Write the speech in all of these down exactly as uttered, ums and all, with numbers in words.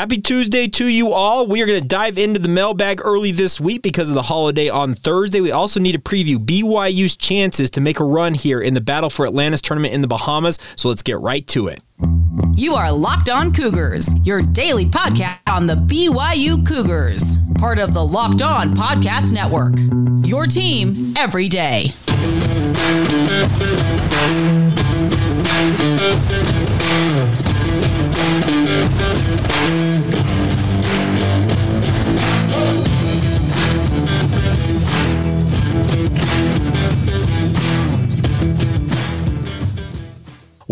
Happy Tuesday to you all. We are going to dive into the mailbag early this week because of the holiday on Thursday. We also need to preview B Y U's chances to make a run here in the Battle for Atlantis tournament in the Bahamas, so let's get right to it. You are Locked On Cougars, your daily podcast on the B Y U Cougars, part of the Locked On Podcast Network, your team every day.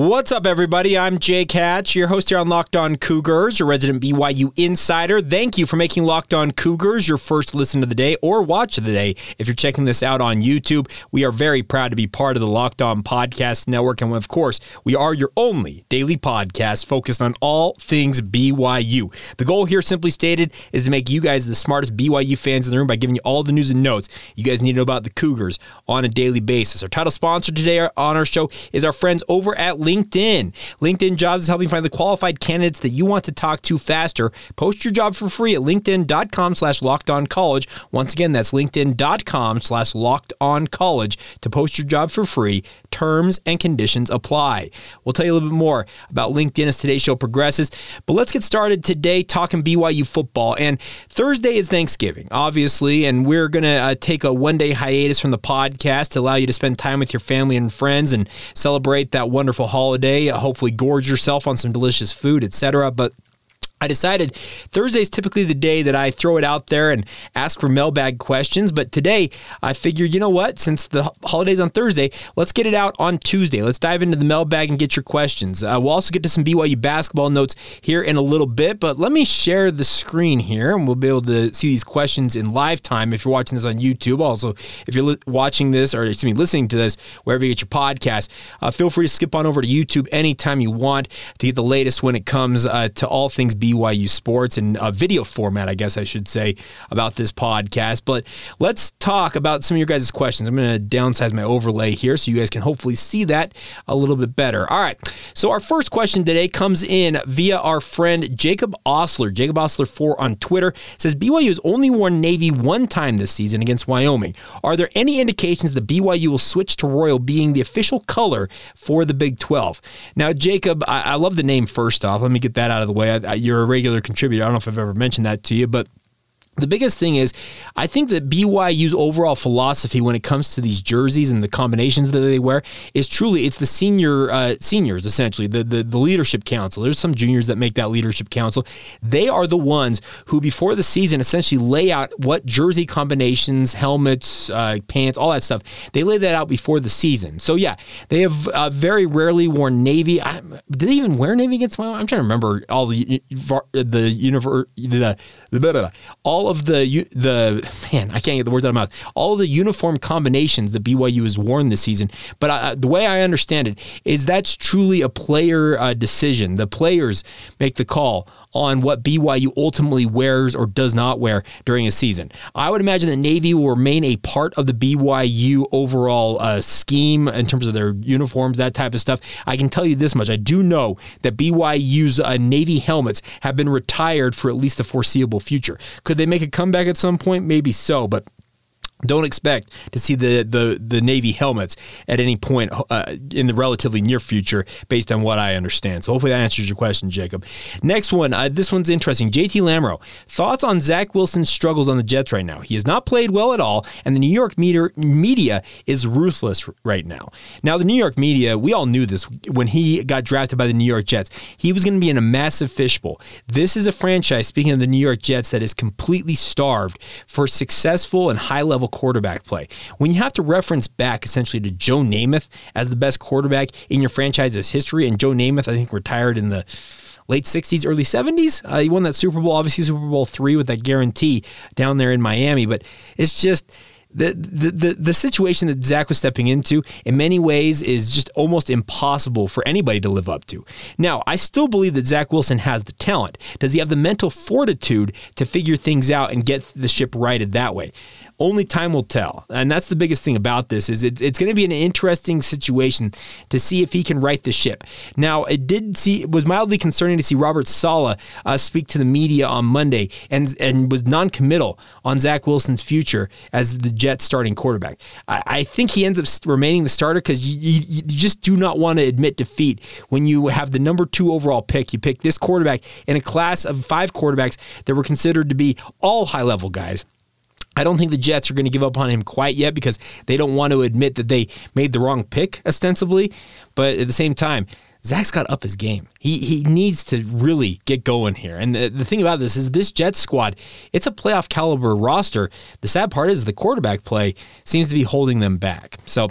What's up, everybody? I'm Jake Hatch, your host here on Locked On Cougars, your resident B Y U insider. Thank you for making Locked On Cougars your first listen of the day or watch of the day. If you're checking this out on YouTube, we are very proud to be part of the Locked On Podcast Network. And of course, we are your only daily podcast focused on all things B Y U. The goal here, simply stated, is to make you guys the smartest B Y U fans in the room by giving you all the news and notes you guys need to know about the Cougars on a daily basis. Our title sponsor today on our show is our friends over at LinkedIn. LinkedIn Jobs is helping you find the qualified candidates that you want to talk to faster. Post your job for free at linkedin.com slash lockedoncollege. Once again, that's linkedin.com slash lockedoncollege to post your job for free. Terms and conditions apply. We'll tell you a little bit more about LinkedIn as today's show progresses, but let's get started today talking B Y U football. And Thursday is Thanksgiving, obviously, and we're going to uh, take a one-day hiatus from the podcast to allow you to spend time with your family and friends and celebrate that wonderful holiday. holiday, hopefully gorge yourself on some delicious food, et cetera. But I decided Thursday is typically the day that I throw it out there and ask for mailbag questions. But today I figured, you know what, since the holiday's on Thursday, let's get it out on Tuesday. Let's dive into the mailbag and get your questions. Uh, we'll also get to some B Y U basketball notes here in a little bit, but let me share the screen here and we'll be able to see these questions in live time if you're watching this on YouTube. Also, if you're li- watching this or excuse me, listening to this, wherever you get your podcast, uh, feel free to skip on over to YouTube anytime you want to get the latest when it comes uh, to all things B Y U. B Y U sports and a video format, I guess I should say, about this podcast. But let's talk about some of your guys' questions. I'm going to downsize my overlay here so you guys can hopefully see that a little bit better. All right. So our first question today comes in via our friend Jacob Osler. Jacob Osler four on Twitter says, B Y U has only won Navy one time this season against Wyoming. Are there any indications that B Y U will switch to Royal being the official color for the Big twelve? Now, Jacob, I, I love the name first off. Let me get that out of the way. I, I, you're a regular contributor. I don't know if I've ever mentioned that to you, but the biggest thing is, I think that B Y U's overall philosophy when it comes to these jerseys and the combinations that they wear is truly, it's the senior uh, seniors, essentially, the, the the leadership council. There's some juniors that make that leadership council. They are the ones who, before the season, essentially lay out what jersey combinations, helmets, uh, pants, all that stuff. They lay that out before the season. So, yeah, they have uh, very rarely worn Navy. I, did they even wear Navy against Wyoming? I'm trying to remember all the, the, universe, the, the blah, blah, blah, all of the, the man, I can't get the words out of my mouth, all of the uniform combinations that B Y U has worn this season. But I, the way I understand it is that's truly a player uh, decision. The players make the call on what B Y U ultimately wears or does not wear during a season. I would imagine that Navy will remain a part of the B Y U overall uh, scheme in terms of their uniforms, that type of stuff. I can tell you this much. I do know that B Y U's uh, Navy helmets have been retired for at least the foreseeable future. Could they make a comeback at some point? Maybe so, but don't expect to see the, the, the Navy helmets at any point uh, in the relatively near future, based on what I understand. So hopefully that answers your question, Jacob. Next one. Uh, this one's interesting. J T Lamoureux. Thoughts on Zach Wilson's struggles on the Jets right now? He has not played well at all, and the New York meter, media is ruthless right now. Now, the New York media, we all knew this when he got drafted by the New York Jets. He was going to be in a massive fishbowl. This is a franchise, speaking of the New York Jets, that is completely starved for successful and high-level quarterback play. When you have to reference back essentially to Joe Namath as the best quarterback in your franchise's history, and Joe Namath, I think, retired in the late sixties, early seventies. Uh, he won that Super Bowl, obviously Super Bowl three with that guarantee down there in Miami, but it's just The, the the the situation that Zach was stepping into in many ways is just almost impossible for anybody to live up to. Now, I still believe that Zach Wilson has the talent. Does he have the mental fortitude to figure things out and get the ship righted that way? Only time will tell. And that's the biggest thing about this is it, it's going to be an interesting situation to see if he can right the ship. Now, it did see it was mildly concerning to see Robert Saleh uh, speak to the media on Monday and and was non-committal on Zach Wilson's future as the Jets starting quarterback. I, I think he ends up remaining the starter because you, you, you just do not want to admit defeat when you have the number two overall pick. You pick this quarterback in a class of five quarterbacks that were considered to be all high-level guys. I don't think the Jets are going to give up on him quite yet because they don't want to admit that they made the wrong pick, ostensibly. But at the same time, Zach's got to up his game. He he needs to really get going here. And the, the thing about this is this Jets squad, it's a playoff caliber roster. The sad part is the quarterback play seems to be holding them back. So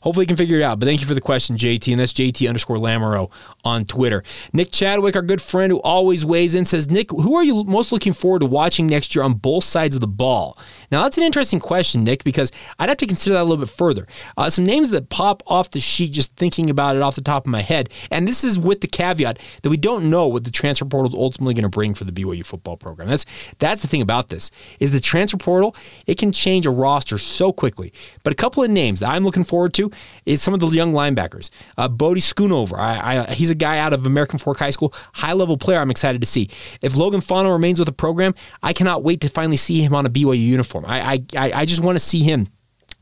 hopefully you can figure it out. But thank you for the question, J T. And that's J T underscore Lamoureux on Twitter. Nick Chadwick, our good friend who always weighs in, says, Nick, who are you most looking forward to watching next year on both sides of the ball? Now, that's an interesting question, Nick, because I'd have to consider that a little bit further. Uh, some names that pop off the sheet just thinking about it off the top of my head. And this is with the caveat that we don't know what the transfer portal is ultimately going to bring for the B Y U football program. That's that's the thing about this, is the transfer portal, it can change a roster so quickly. But a couple of names that I'm looking forward to is some of the young linebackers. Uh, Bodie Schoonover, I, I, he's a guy out of American Fork High School, high-level player I'm excited to see. If Logan Fano remains with the program, I cannot wait to finally see him on a B Y U uniform. I, I, I just want to see him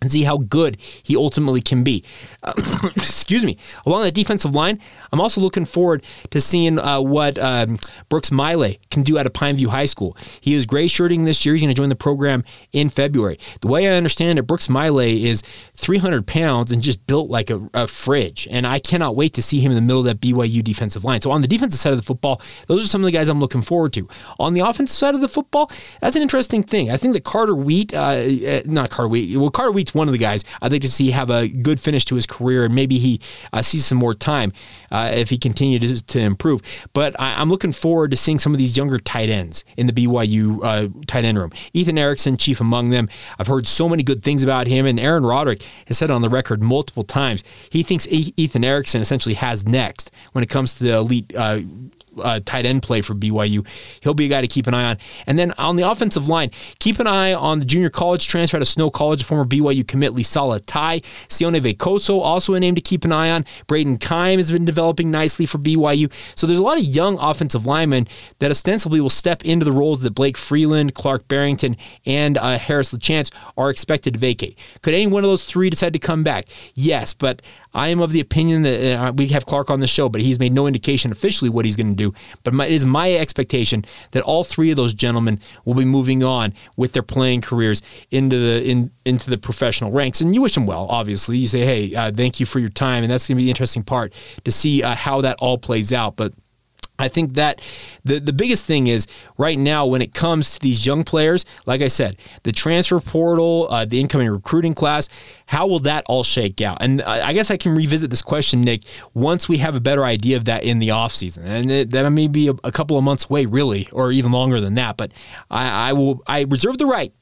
and see how good he ultimately can be. Uh, excuse me. Along the defensive line, I'm also looking forward to seeing uh, what um, Brooks Miley can do out of Pineview High School. He is gray shirting this year. He's going to join the program in February. The way I understand it, Brooks Miley is three hundred pounds and just built like a, a fridge. And I cannot wait to see him in the middle of that B Y U defensive line. So on the defensive side of the football, those are some of the guys I'm looking forward to. On the offensive side of the football, that's an interesting thing. I think that Carter Wheat, uh, not Carter Wheat, well, Carter Wheat's one of the guys I'd like to see have a good finish to his career, and maybe he uh, sees some more time uh, if he continues to improve. But I, I'm looking forward to seeing some of these younger tight ends in the B Y U uh, tight end room. Ethan Erickson, chief among them. I've heard so many good things about him, and Aaron Roderick has said on the record multiple times he thinks e- Ethan Erickson essentially has next when it comes to the elite uh Uh, tight end play for B Y U. He'll be a guy to keep an eye on. And then on the offensive line, keep an eye on the junior college transfer out of Snow College, former B Y U commit Lisala Tai Sione Vecoso, also a name to keep an eye on. Braden Kime has been developing nicely for B Y U. So there's a lot of young offensive linemen that ostensibly will step into the roles that Blake Freeland, Clark Barrington, and uh, Harris LeChance are expected to vacate. Could any one of those three decide to come back? Yes, but I am of the opinion that uh, we have Clark on the show, but he's made no indication officially what he's going to do. Do. But my, it is my expectation that all three of those gentlemen will be moving on with their playing careers into the in, into the professional ranks. And you wish them well, obviously. You say, hey, uh, thank you for your time. And that's going to be the interesting part to see uh, how that all plays out. But I think that the, the biggest thing is right now when it comes to these young players, like I said, the transfer portal, uh, the incoming recruiting class, how will that all shake out? And I guess I can revisit this question, Nick, once we have a better idea of that in the offseason. And it, that may be a, a couple of months away, really, or even longer than that. But I, I will I reserve the right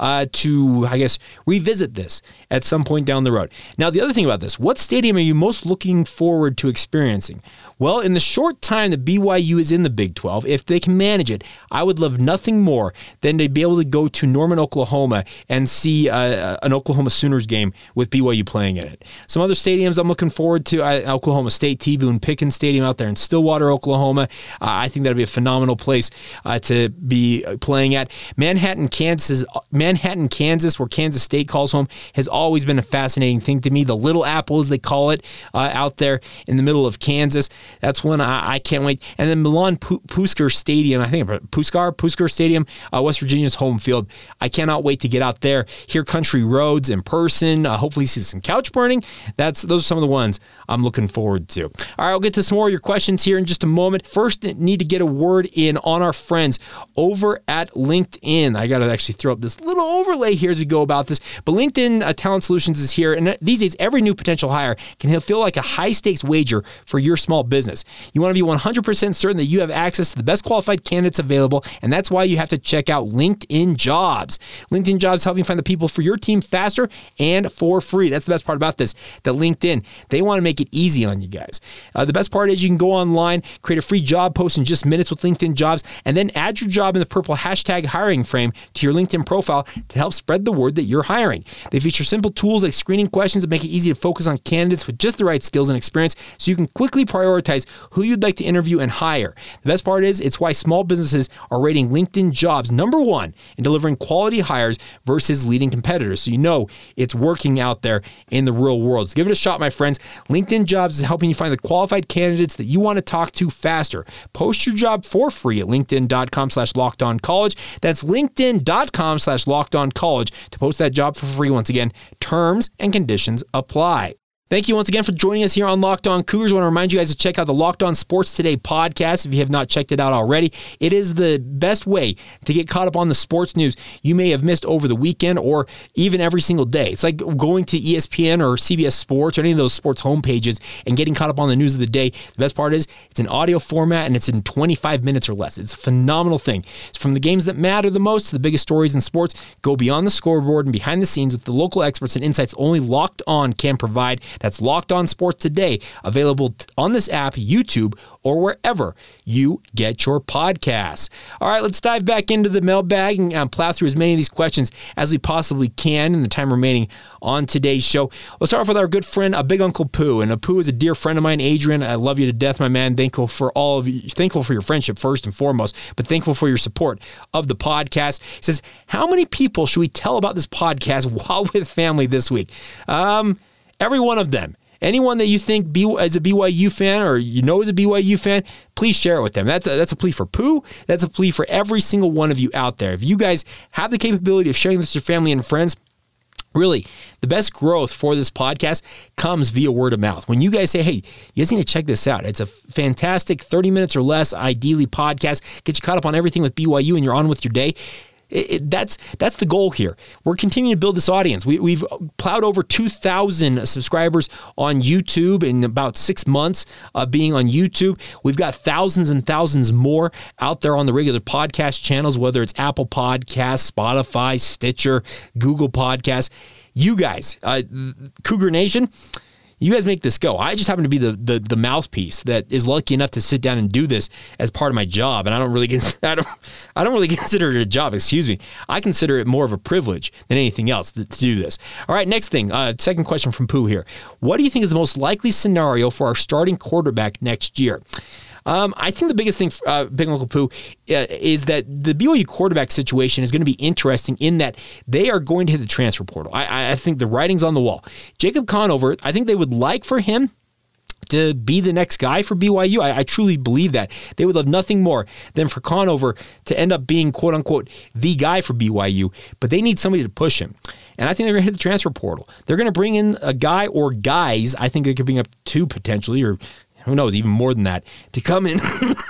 Uh, to, I guess, revisit this at some point down the road. Now, the other thing about this, what stadium are you most looking forward to experiencing? Well, in the short time that B Y U is in the Big twelve, if they can manage it, I would love nothing more than to be able to go to Norman, Oklahoma and see uh, an Oklahoma Sooners game with B Y U playing in it. Some other stadiums I'm looking forward to, uh, Oklahoma State, T. Boone Pickens Stadium out there in Stillwater, Oklahoma. Uh, I think that would be a phenomenal place uh, to be playing at. Manhattan, Kansas, Manhattan, Manhattan, Kansas, where Kansas State calls home, has always been a fascinating thing to me. The Little Apple, as they call it, uh, out there in the middle of Kansas. That's one I, I can't wait. And then Milan Puskar Stadium, I think Puskar, Puskar Stadium, uh, West Virginia's home field. I cannot wait to get out there, hear Country Roads in person, uh, hopefully see some couch burning. That's Those are some of the ones I'm looking forward to. All right, I'll get to some more of your questions here in just a moment. First, need to get a word in on our friends over at LinkedIn. I got to actually throw up this little overlay here as we go about this, but LinkedIn uh, Talent Solutions is here, and these days every new potential hire can feel like a high-stakes wager for your small business. You want to be one hundred percent certain that you have access to the best qualified candidates available, and that's why you have to check out LinkedIn Jobs. LinkedIn Jobs help you find the people for your team faster and for free. That's the best part about this, that LinkedIn, they want to make it easy on you guys. Uh, the best part is you can go online, create a free job post in just minutes with LinkedIn Jobs, and then add your job in the purple hashtag hiring frame to your LinkedIn profile to help spread the word that you're hiring. They feature simple tools like screening questions that make it easy to focus on candidates with just the right skills and experience so you can quickly prioritize who you'd like to interview and hire. The best part is it's why small businesses are rating LinkedIn Jobs number one in delivering quality hires versus leading competitors. So you know it's working out there in the real world. So give it a shot, my friends. LinkedIn Jobs is helping you find the qualified candidates that you want to talk to faster. Post your job for free at linkedin.com slash locked on college. That's linkedin.com slash locked on college to post that job for free. Once again, terms and conditions apply. Thank you once again for joining us here on Locked On Cougars. I want to remind you guys to check out the Locked On Sports Today podcast if you have not checked it out already. It is the best way to get caught up on the sports news you may have missed over the weekend or even every single day. It's like going to E S P N or C B S Sports or any of those sports homepages and getting caught up on the news of the day. The best part is it's in audio format and it's in twenty-five minutes or less. It's a phenomenal thing. It's from the games that matter the most to the biggest stories in sports. Go beyond the scoreboard and behind the scenes with the local experts and insights only Locked On can provide. That's Locked On Sports Today, available on this app, YouTube, or wherever you get your podcasts. All right, let's dive back into the mailbag and um, plow through as many of these questions as we possibly can in the time remaining on today's show. Let's start off with our good friend, a Big Uncle Pooh. And Pooh is a dear friend of mine, Adrian. I love you to death, my man. Thankful for all of you. Thankful for your friendship, first and foremost, but thankful for your support of the podcast. He says, how many people should we tell about this podcast while with family this week? Um... Every one of them. Anyone that you think B- is a B Y U fan or you know is a B Y U fan, please share it with them. That's a, that's a plea for Pooh. That's a plea for every single one of you out there. If you guys have the capability of sharing this with your family and friends, really, the best growth for this podcast comes via word of mouth. When you guys say, hey, you guys need to check this out. It's a fantastic thirty minutes or less, ideally, podcast. Get you caught up on everything with B Y U and you're on with your day. It, it, that's that's the goal here. We're continuing to build this audience. We, we've plowed over two thousand subscribers on YouTube in about six months of being on YouTube. We've got thousands and thousands more out there on the regular podcast channels, whether it's Apple Podcasts, Spotify, Stitcher, Google Podcasts. You guys, uh, Cougar Nation, you guys make this go. I just happen to be the, the the mouthpiece that is lucky enough to sit down and do this as part of my job, and I don't really get, I don't I don't really consider it a job. Excuse me. I consider it more of a privilege than anything else to, to do this. All right, next thing. Uh, second question from Pooh here. What do you think is the most likely scenario for our starting quarterback next year? Um, I think the biggest thing, uh, Big Uncle Pooh, uh, is that the B Y U quarterback situation is going to be interesting in that they are going to hit the transfer portal. I, I think the writing's on the wall. Jacob Conover, I think they would like for him to be the next guy for B Y U. I, I truly believe that. They would love nothing more than for Conover to end up being, quote unquote, the guy for B Y U, but they need somebody to push him. And I think they're going to hit the transfer portal. They're going to bring in a guy or guys. I think they could bring up two potentially, or who knows, even more than that, to come in.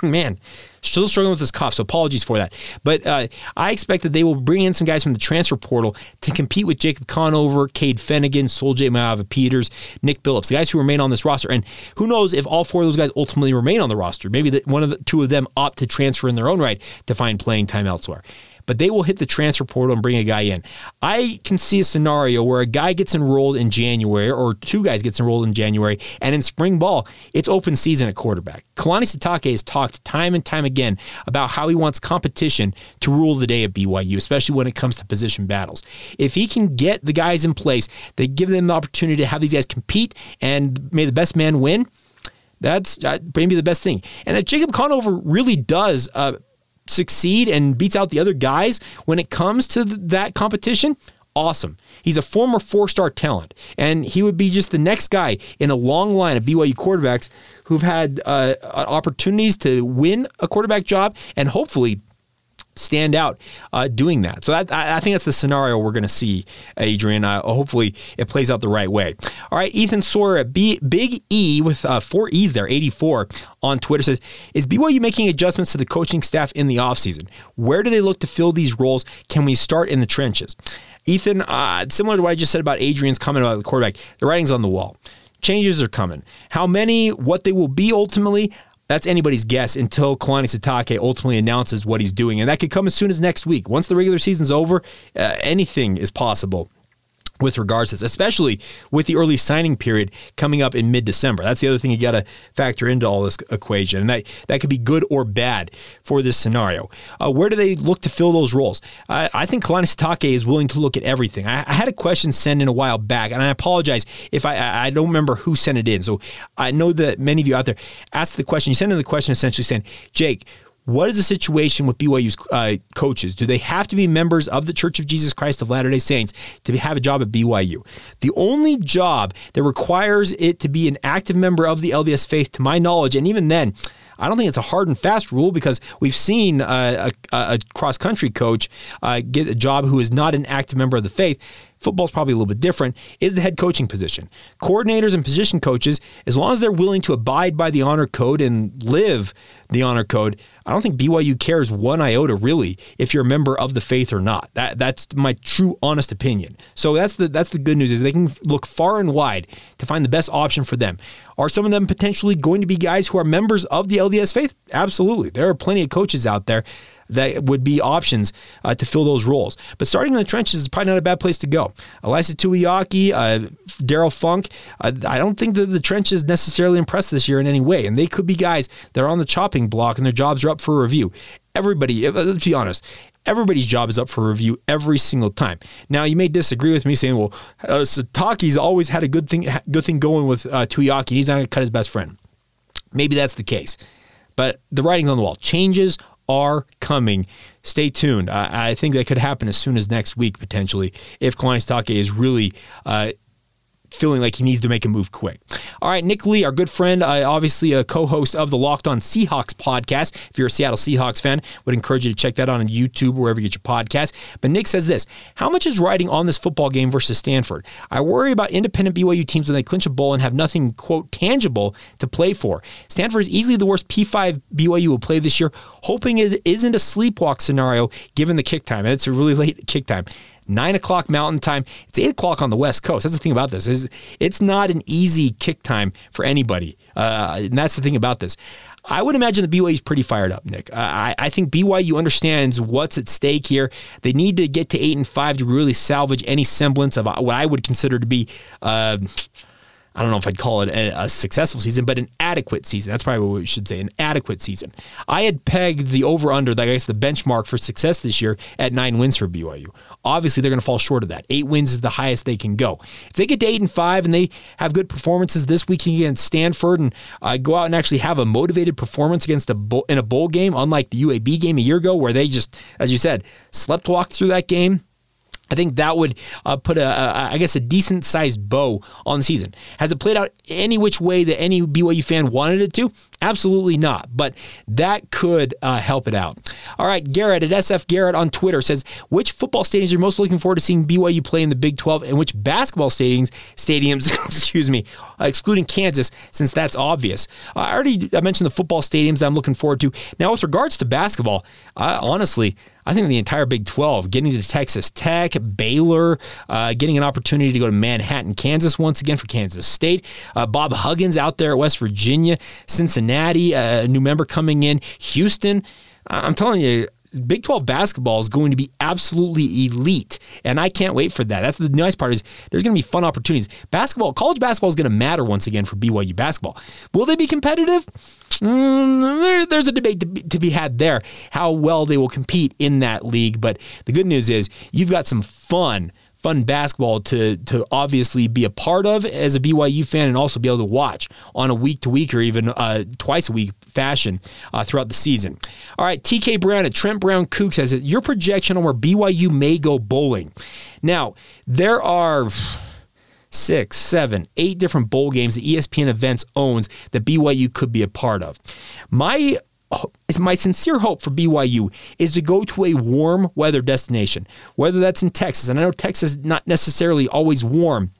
Man, still struggling with this cough, so apologies for that. But uh, I expect that they will bring in some guys from the transfer portal to compete with Jacob Conover, Cade Fenagan, Sol Souljay Maava-Peters, Nick Billups, the guys who remain on this roster. And who knows if all four of those guys ultimately remain on the roster. Maybe the, one of the two of them opt to transfer in their own right to find playing time elsewhere. But they will hit the transfer portal and bring a guy in. I can see a scenario where a guy gets enrolled in January or two guys gets enrolled in January, and in spring ball, it's open season at quarterback. Kalani Sitake has talked time and time again about how he wants competition to rule the day at B Y U, especially when it comes to position battles. If he can get the guys in place, they give them the opportunity to have these guys compete and may the best man win, that's maybe the best thing. And if Jacob Conover really does uh, succeed and beats out the other guys when it comes to th- that competition, awesome. He's a former four-star talent, and he would be just the next guy in a long line of B Y U quarterbacks who've had uh, opportunities to win a quarterback job and hopefully stand out uh, doing that. So that, I, I think that's the scenario we're going to see, Adrian. Uh, hopefully it plays out the right way. All right, Ethan Sawyer at B, Big E with uh, four E's there, eighty-four, on Twitter says, is B Y U making adjustments to the coaching staff in the offseason? Where do they look to fill these roles? Can we start in the trenches? Ethan, uh, similar to what I just said about Adrian's comment about the quarterback, the writing's on the wall. Changes are coming. How many, what they will be ultimately, that's anybody's guess until Kalani Sitake ultimately announces what he's doing. And that could come as soon as next week. Once the regular season's over, uh, anything is possible with regards to this, especially with the early signing period coming up in mid-December. That's the other thing you got to factor into all this equation, and that, that could be good or bad for this scenario. Uh, where do they look to fill those roles? I, I think Kalani Sitake is willing to look at everything. I, I had a question sent in a while back, and I apologize if I, I don't remember who sent it in. So I know that many of you out there asked the question. You sent in the question essentially saying, Jake, what is the situation with B Y U's uh, coaches? Do they have to be members of the Church of Jesus Christ of Latter-day Saints to have a job at B Y U? The only job that requires it to be an active member of the L D S faith, to my knowledge, and even then, I don't think it's a hard and fast rule, because we've seen uh, a, a cross-country coach uh, get a job who is not an active member of the faith. Football's probably a little bit different, is the head coaching position. Coordinators and position coaches, as long as they're willing to abide by the honor code and live the honor code, I don't think B Y U cares one iota, really, if you're a member of the faith or not. That that's my true, honest opinion. So that's the that's the good news, is they can look far and wide to find the best option for them. Are some of them potentially going to be guys who are members of the L D S faith? Absolutely. There are plenty of coaches out there that would be options uh, to fill those roles. But starting in the trenches is probably not a bad place to go. Elisa Tuiaki, uh, Darryl Funk, uh, I don't think that the trenches necessarily impressed this year in any way, and they could be guys that are on the chopping block and their jobs are up for review. Everybody, let's be honest, everybody's job is up for review every single time. Now, you may disagree with me saying, well, uh, Sataki's always had a good thing good thing going with uh, Tuiaki. He's not going to cut his best friend. Maybe that's the case. But the writing's on the wall. Changes are coming. Stay tuned. I, I think that could happen as soon as next week, potentially, if Kalani Sitake is really uh, feeling like he needs to make a move quick. All right, Nick Lee, our good friend, uh, obviously a co-host of the Locked On Seahawks podcast. If you're a Seattle Seahawks fan, would encourage you to check that out on YouTube or wherever you get your podcast. But Nick says this: how much is riding on this football game versus Stanford? I worry about independent B Y U teams when they clinch a bowl and have nothing, quote, tangible to play for. Stanford is easily the worst P five B Y U will play this year, hoping it isn't a sleepwalk scenario given the kick time. And it's a really late kick time. nine o'clock Mountain Time. It's eight o'clock on the West Coast. That's the thing about this. It's, it's not an easy kick time for anybody. Uh, and that's the thing about this. I would imagine the B Y U's pretty fired up, Nick. Uh, I, I think B Y U understands what's at stake here. They need to get to eight and five to really salvage any semblance of what I would consider to be... Uh, I don't know if I'd call it a, a successful season, but an adequate season. That's probably what we should say, an adequate season. I had pegged the over-under, I guess the benchmark for success this year, at nine wins for B Y U. Obviously, they're going to fall short of that. Eight wins is the highest they can go. If they get to eight and five and they have good performances this week against Stanford and uh, go out and actually have a motivated performance against a bowl, in a bowl game, unlike the U A B game a year ago where they just, as you said, slept walk through that game, I think that would uh, put a, a, I guess, a decent-sized bow on the season. Has it played out any which way that any B Y U fan wanted it to? Absolutely not, but that could uh, help it out. All right, Garrett at S F Garrett on Twitter says, which football stadiums are you most looking forward to seeing B Y U play in the Big twelve, and which basketball stadiums, stadiums excuse me, uh, excluding Kansas, since that's obvious? Uh, I already I mentioned the football stadiums that I'm looking forward to. Now, with regards to basketball, uh, honestly, I think the entire Big twelve, getting to Texas Tech, Baylor, uh, getting an opportunity to go to Manhattan, Kansas once again for Kansas State, uh, Bob Huggins out there at West Virginia, Cincinnati, uh, a new member coming in, Houston. I'm telling you, Big twelve basketball is going to be absolutely elite, and I can't wait for that. That's the nice part, is there's going to be fun opportunities. Basketball, college basketball is going to matter once again for B Y U basketball. Will they be competitive? Mm, there, there's a debate to be, to be had there, how well they will compete in that league. But the good news is you've got some fun, fun basketball to to obviously be a part of as a B Y U fan, and also be able to watch on a week-to-week or even uh, twice-a-week fashion uh, throughout the season. All right, T K Brown at Trent Brown Kooks has it. Your projection on where B Y U may go bowling. Now, there are six, seven, eight different bowl games that E S P N Events owns that B Y U could be a part of. My My sincere hope for B Y U is to go to a warm weather destination, whether that's in Texas. And I know Texas is not necessarily always warm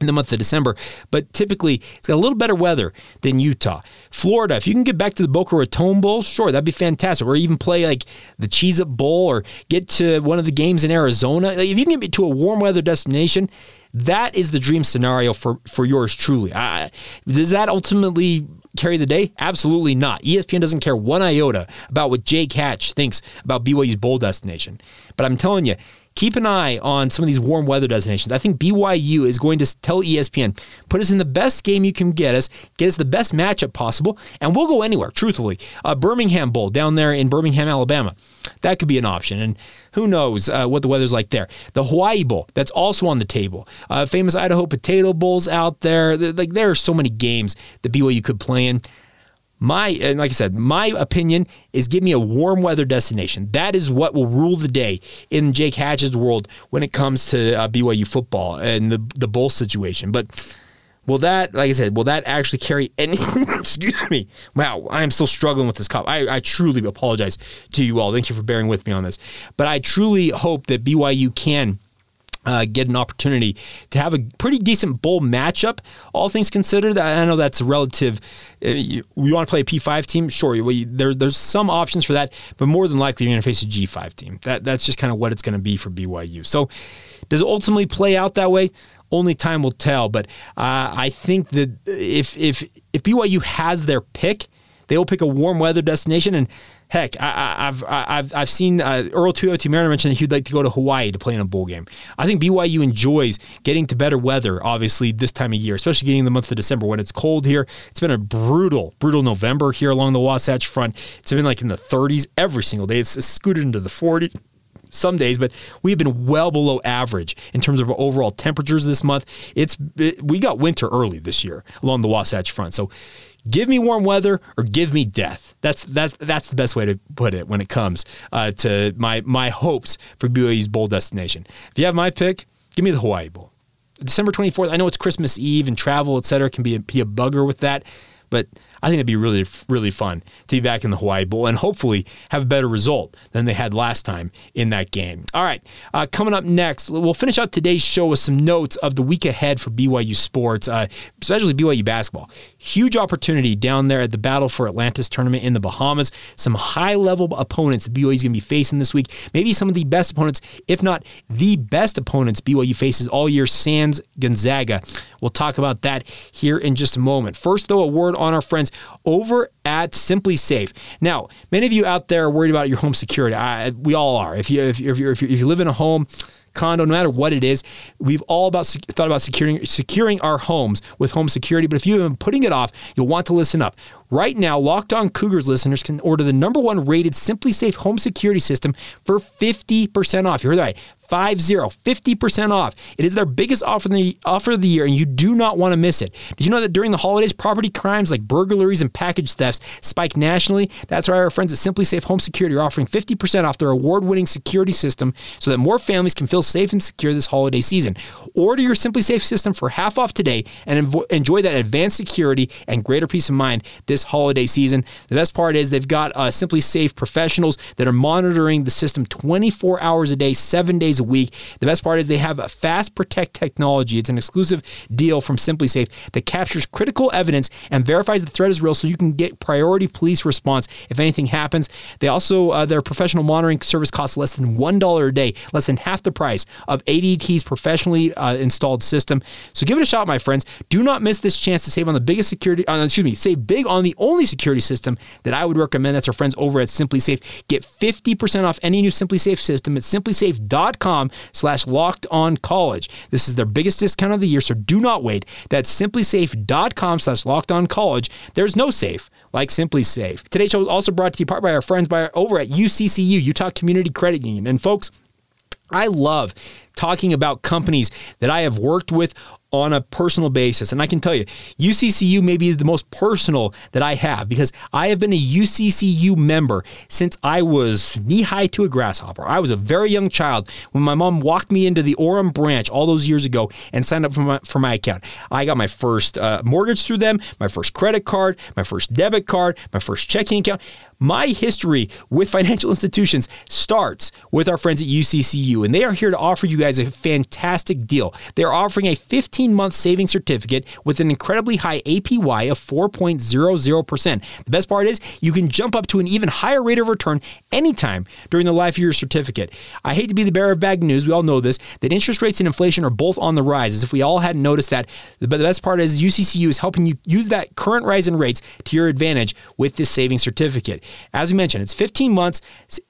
in the month of December, but typically it's got a little better weather than Utah. Florida, if you can get back to the Boca Raton Bowl, sure, that'd be fantastic. Or even play like the Cheez-It Bowl, or get to one of the games in Arizona. If you can get to a warm weather destination, that is the dream scenario for, for yours truly. I, does that ultimately carry the day? Absolutely not. E S P N doesn't care one iota about what Jake Hatch thinks about B Y U's bowl destination. But I'm telling you, keep an eye on some of these warm weather designations. I think B Y U is going to tell E S P N, put us in the best game you can get us, get us the best matchup possible, and we'll go anywhere, truthfully. Uh, Birmingham Bowl down there in Birmingham, Alabama. That could be an option, and who knows uh, what the weather's like there. The Hawaii Bowl, that's also on the table. Uh, famous Idaho Potato Bowl's out there. Like, there are so many games that B Y U could play in. My, and like I said, my opinion is give me a warm weather destination. That is what will rule the day in Jake Hatch's world when it comes to uh, B Y U football and the the bowl situation. But will that, like I said, will that actually carry any, excuse me, wow, I am still struggling with this cough. I, I truly apologize to you all. Thank you for bearing with me on this. But I truly hope that B Y U can Uh, get an opportunity to have a pretty decent bowl matchup, all things considered. I know that's a relative. Uh, you, you want to play a P five team? Sure. Well, you, there, there's some options for that, but more than likely you're going to face a G five team. That, that's just kind of what it's going to be for B Y U. So does it ultimately play out that way? Only time will tell, but uh, I think that if, if, if B Y U has their pick, they will pick a warm weather destination. And heck, I, I've I've I've seen uh, Earl Tuiaki Mariner mention that he'd like to go to Hawaii to play in a bowl game. I think B Y U enjoys getting to better weather, obviously, this time of year, especially getting the month of December when it's cold here. It's been a brutal, brutal November here along the Wasatch Front. It's been like in the thirties every single day. It's scooted into the forties some days, but we've been well below average in terms of overall temperatures this month. It's it, we got winter early this year along the Wasatch Front, so. Give me warm weather or give me death. That's that's that's the best way to put it when it comes uh, to my my hopes for B Y U's bowl destination. If you have my pick, give me the Hawaii Bowl. December twenty-fourth, I know it's Christmas Eve and travel, et cetera, can be a, be a bugger with that, but I think it'd be really, really fun to be back in the Hawaii Bowl and hopefully have a better result than they had last time in that game. All right, uh, coming up next, we'll finish out today's show with some notes of the week ahead for B Y U sports, uh, especially B Y U basketball. Huge opportunity down there at the Battle for Atlantis tournament in the Bahamas. Some high-level opponents that B Y U's going to be facing this week. Maybe some of the best opponents, if not the best opponents B Y U faces all year, sans Gonzaga. We'll talk about that here in just a moment. First, though, a word on our friends over at Simply Safe. Now, many of you out there are worried about your home security. I, we all are. If you if you if you if you, if you live in a home, condo, no matter what it is, we've all about thought about securing securing our homes with home security. But if you've been putting it off, you'll want to listen up. Right now, Locked On Cougars listeners can order the number one rated Simply Safe home security system for fifty percent off. You heard that right. five zero, fifty percent off. It is their biggest offer of, the, offer of the year, and you do not want to miss it. Did you know that during the holidays, property crimes like burglaries and package thefts spike nationally? That's why our friends at Simply Safe Home Security are offering fifty percent off their award-winning security system so that more families can feel safe and secure this holiday season. Order your Simply Safe system for half off today and envo- enjoy that advanced security and greater peace of mind this holiday season. The best part is they've got uh, Simply Safe professionals that are monitoring the system twenty-four hours a day, seven days a week. The best part is they have a Fast Protect technology. It's an exclusive deal from Simply Safe that captures critical evidence and verifies the threat is real, so you can get priority police response if anything happens. They also, uh, their professional monitoring service costs less than one dollar a day, less than half the price of A D T's professionally uh, installed system. So give it a shot, my friends. Do not miss this chance to save on the biggest security, uh, excuse me, save big on the only security system that I would recommend. That's our friends over at Simply Safe. Get fifty percent off any new Simply Safe system at simply safe dot com. slash locked on college. This is their biggest discount of the year, so do not wait. That's simply safe dot com slash locked on college. There's no safe like Simply Safe. Today's show is also brought to you part by our friends by our, over at U C C U, Utah Community Credit Union. And folks, I love talking about companies that I have worked with on a personal basis. And I can tell you, U C C U may be the most personal that I have, because I have been a U C C U member since I was knee-high to a grasshopper. I was a very young child when my mom walked me into the Orem branch all those years ago and signed up for my, for my account. I got my first uh, mortgage through them, my first credit card, my first debit card, my first checking account. My history with financial institutions starts with our friends at U C C U, and they are here to offer you guys a fantastic deal. They're offering a fifteen-month savings certificate with an incredibly high A P Y of four point zero zero percent. The best part is you can jump up to an even higher rate of return anytime during the life of your certificate. I hate to be the bearer of bad news. We all know this, that interest rates and inflation are both on the rise, as if we all hadn't noticed that. But the best part is U C C U is helping you use that current rise in rates to your advantage with this savings certificate. As we mentioned, it's fifteen months,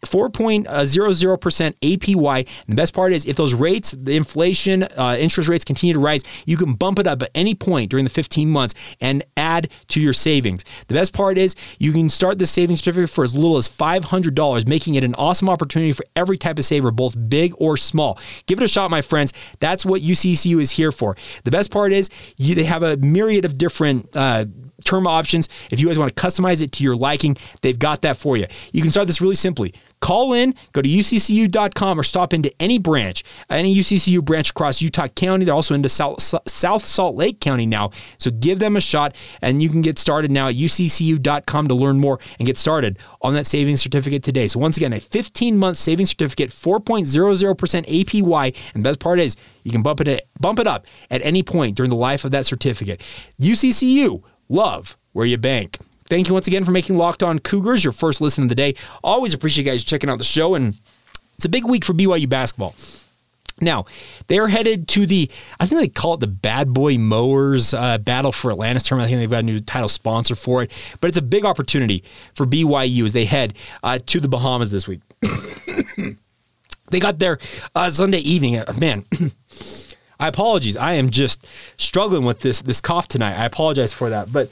four point zero zero percent A P Y. And the best part is, if those rates, the inflation, uh, interest rates continue to rise, you can bump it up at any point during the fifteen months and add to your savings. The best part is you can start the savings certificate for as little as five hundred dollars, making it an awesome opportunity for every type of saver, both big or small. Give it a shot, my friends. That's what U C C U is here for. The best part is you, they have a myriad of different uh, term options. If you guys want to customize it to your liking, they've got that for you. You can start this really simply. Call in, go to U C C U dot com or stop into any branch, any U C C U branch across Utah County. They're also into South, South Salt Lake County now. So give them a shot, and you can get started now at U C C U dot com to learn more and get started on that savings certificate today. So once again, a fifteen-month savings certificate, four point zero zero percent A P Y, and the best part is you can bump it, bump it up at any point during the life of that certificate. U C C U, love where you bank. Thank you once again for making Locked On Cougars your first listen of the day. Always appreciate you guys checking out the show, and it's a big week for B Y U basketball. Now, they are headed to the, I think they call it the Bad Boy Mowers uh, Battle for Atlantis term. I think they've got a new title sponsor for it, but it's a big opportunity for B Y U as they head uh, to the Bahamas this week. They got there uh, Sunday evening. Uh, man, I apologize. I am just struggling with this, this cough tonight. I apologize for that, but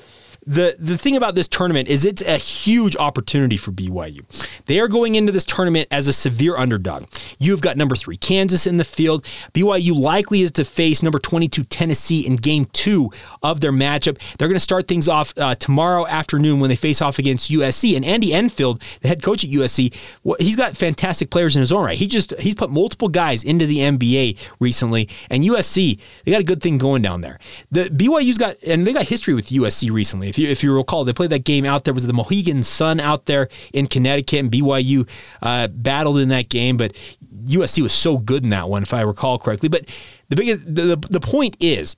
The the thing about this tournament is it's a huge opportunity for B Y U. They are going into this tournament as a severe underdog. You've got number three Kansas in the field. B Y U likely is to face number twenty-two Tennessee in game two of their matchup. They're going to start things off uh, tomorrow afternoon when they face off against U S C. And Andy Enfield, the head coach at U S C, well, he's got fantastic players in his own right. He just he's put multiple guys into the N B A recently. And U S C, they got a good thing going down there. The B Y U's got and they got history with U S C recently. If you, if you recall, they played that game out there. It was the Mohegan Sun out there in Connecticut, and B Y U uh, battled in that game. But U S C was so good in that one, if I recall correctly. But the biggest the, the point is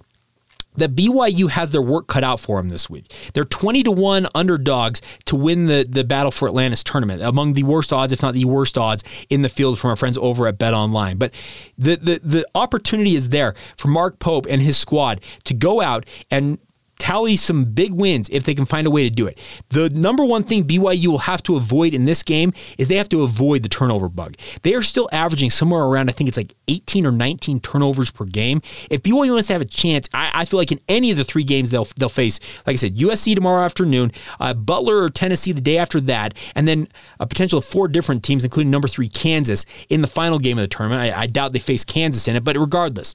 that B Y U has their work cut out for them this week. They're twenty to one underdogs to win the, the Battle for Atlantis tournament, among the worst odds, if not the worst odds, in the field from our friends over at BetOnline. But the the, the opportunity is there for Mark Pope and his squad to go out and tally some big wins if they can find a way to do it. The number one thing B Y U will have to avoid in this game is they have to avoid the turnover bug. They are still averaging somewhere around, I think it's like eighteen or nineteen turnovers per game. If B Y U wants to have a chance, I, I feel like in any of the three games they'll they'll face, like I said, U S C tomorrow afternoon, uh, Butler or Tennessee the day after that, and then a potential of four different teams, including number three Kansas, in the final game of the tournament. I, I doubt they face Kansas in it, but regardless,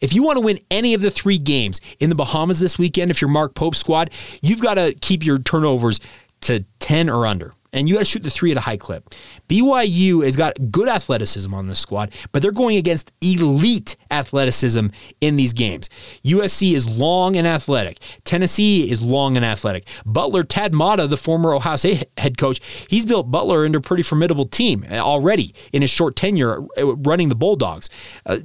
if you want to win any of the three games in the Bahamas this weekend, if you're Mark Pope's squad, you've got to keep your turnovers to ten or under. And you got to shoot the three at a high clip. B Y U has got good athleticism on this squad, but they're going against elite athleticism in these games. U S C is long and athletic. Tennessee is long and athletic. Butler, Tad Mata, the former Ohio State head coach, he's built Butler into a pretty formidable team already in his short tenure running the Bulldogs. Uh,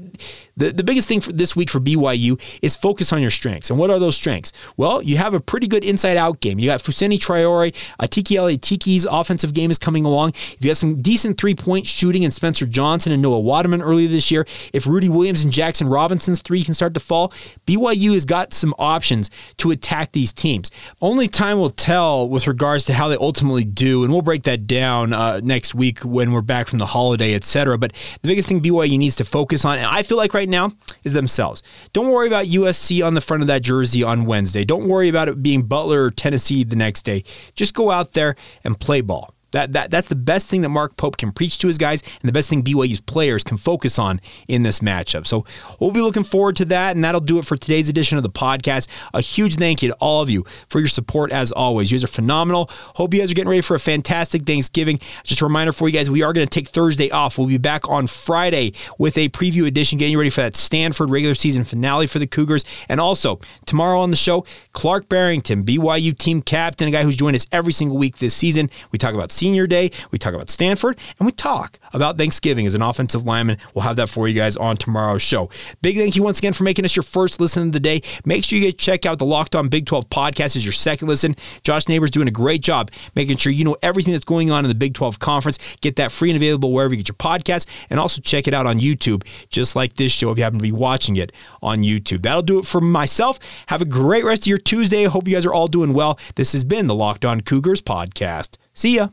the, the biggest thing for this week for B Y U is focus on your strengths. And what are those strengths? Well, you have a pretty good inside-out game. You got Fuseni Traore, Atiki Aleatiki's offensive game is coming along. You've got some decent three-point shooting in Spencer Johnson and Noah Waterman earlier this year. If Rudy Williams and Jackson Robinson's three can start to fall, B Y U has got some options to attack these teams. Only time will tell with regards to how they ultimately do, and we'll break that down uh, next week when we're back from the holiday, et cetera. But the biggest thing B Y U needs to focus on, and I feel like right now, is themselves. Don't worry about U S C on the front of that jersey on Wednesday. Don't worry about it being Butler or Tennessee the next day. Just go out there and play ball. That, that that's the best thing that Mark Pope can preach to his guys, and the best thing B Y U's players can focus on in this matchup. So we'll be looking forward to that, and that'll do it for today's edition of the podcast. A huge thank you to all of you for your support as always. You guys are phenomenal. Hope you guys are getting ready for a fantastic Thanksgiving. Just a reminder for you guys, we are going to take Thursday off. We'll be back on Friday with a preview edition, getting you ready for that Stanford regular season finale for the Cougars. And also, tomorrow on the show, Clark Barrington, B Y U team captain, a guy who's joined us every single week this season. We talk about Senior Day, we talk about Stanford, and we talk about Thanksgiving as an offensive lineman. We'll have that for you guys on tomorrow's show. Big thank you once again for making us your first listen of the day. Make sure you guys check out the Locked On Big twelve podcast as your second listen. Josh Neighbors doing a great job making sure you know everything that's going on in the Big twelve Conference. Get that free and available wherever you get your podcast, and also check it out on YouTube, just like this show if you happen to be watching it on YouTube. That'll do it for myself. Have a great rest of your Tuesday. I hope you guys are all doing well. This has been the Locked On Cougars podcast. See ya.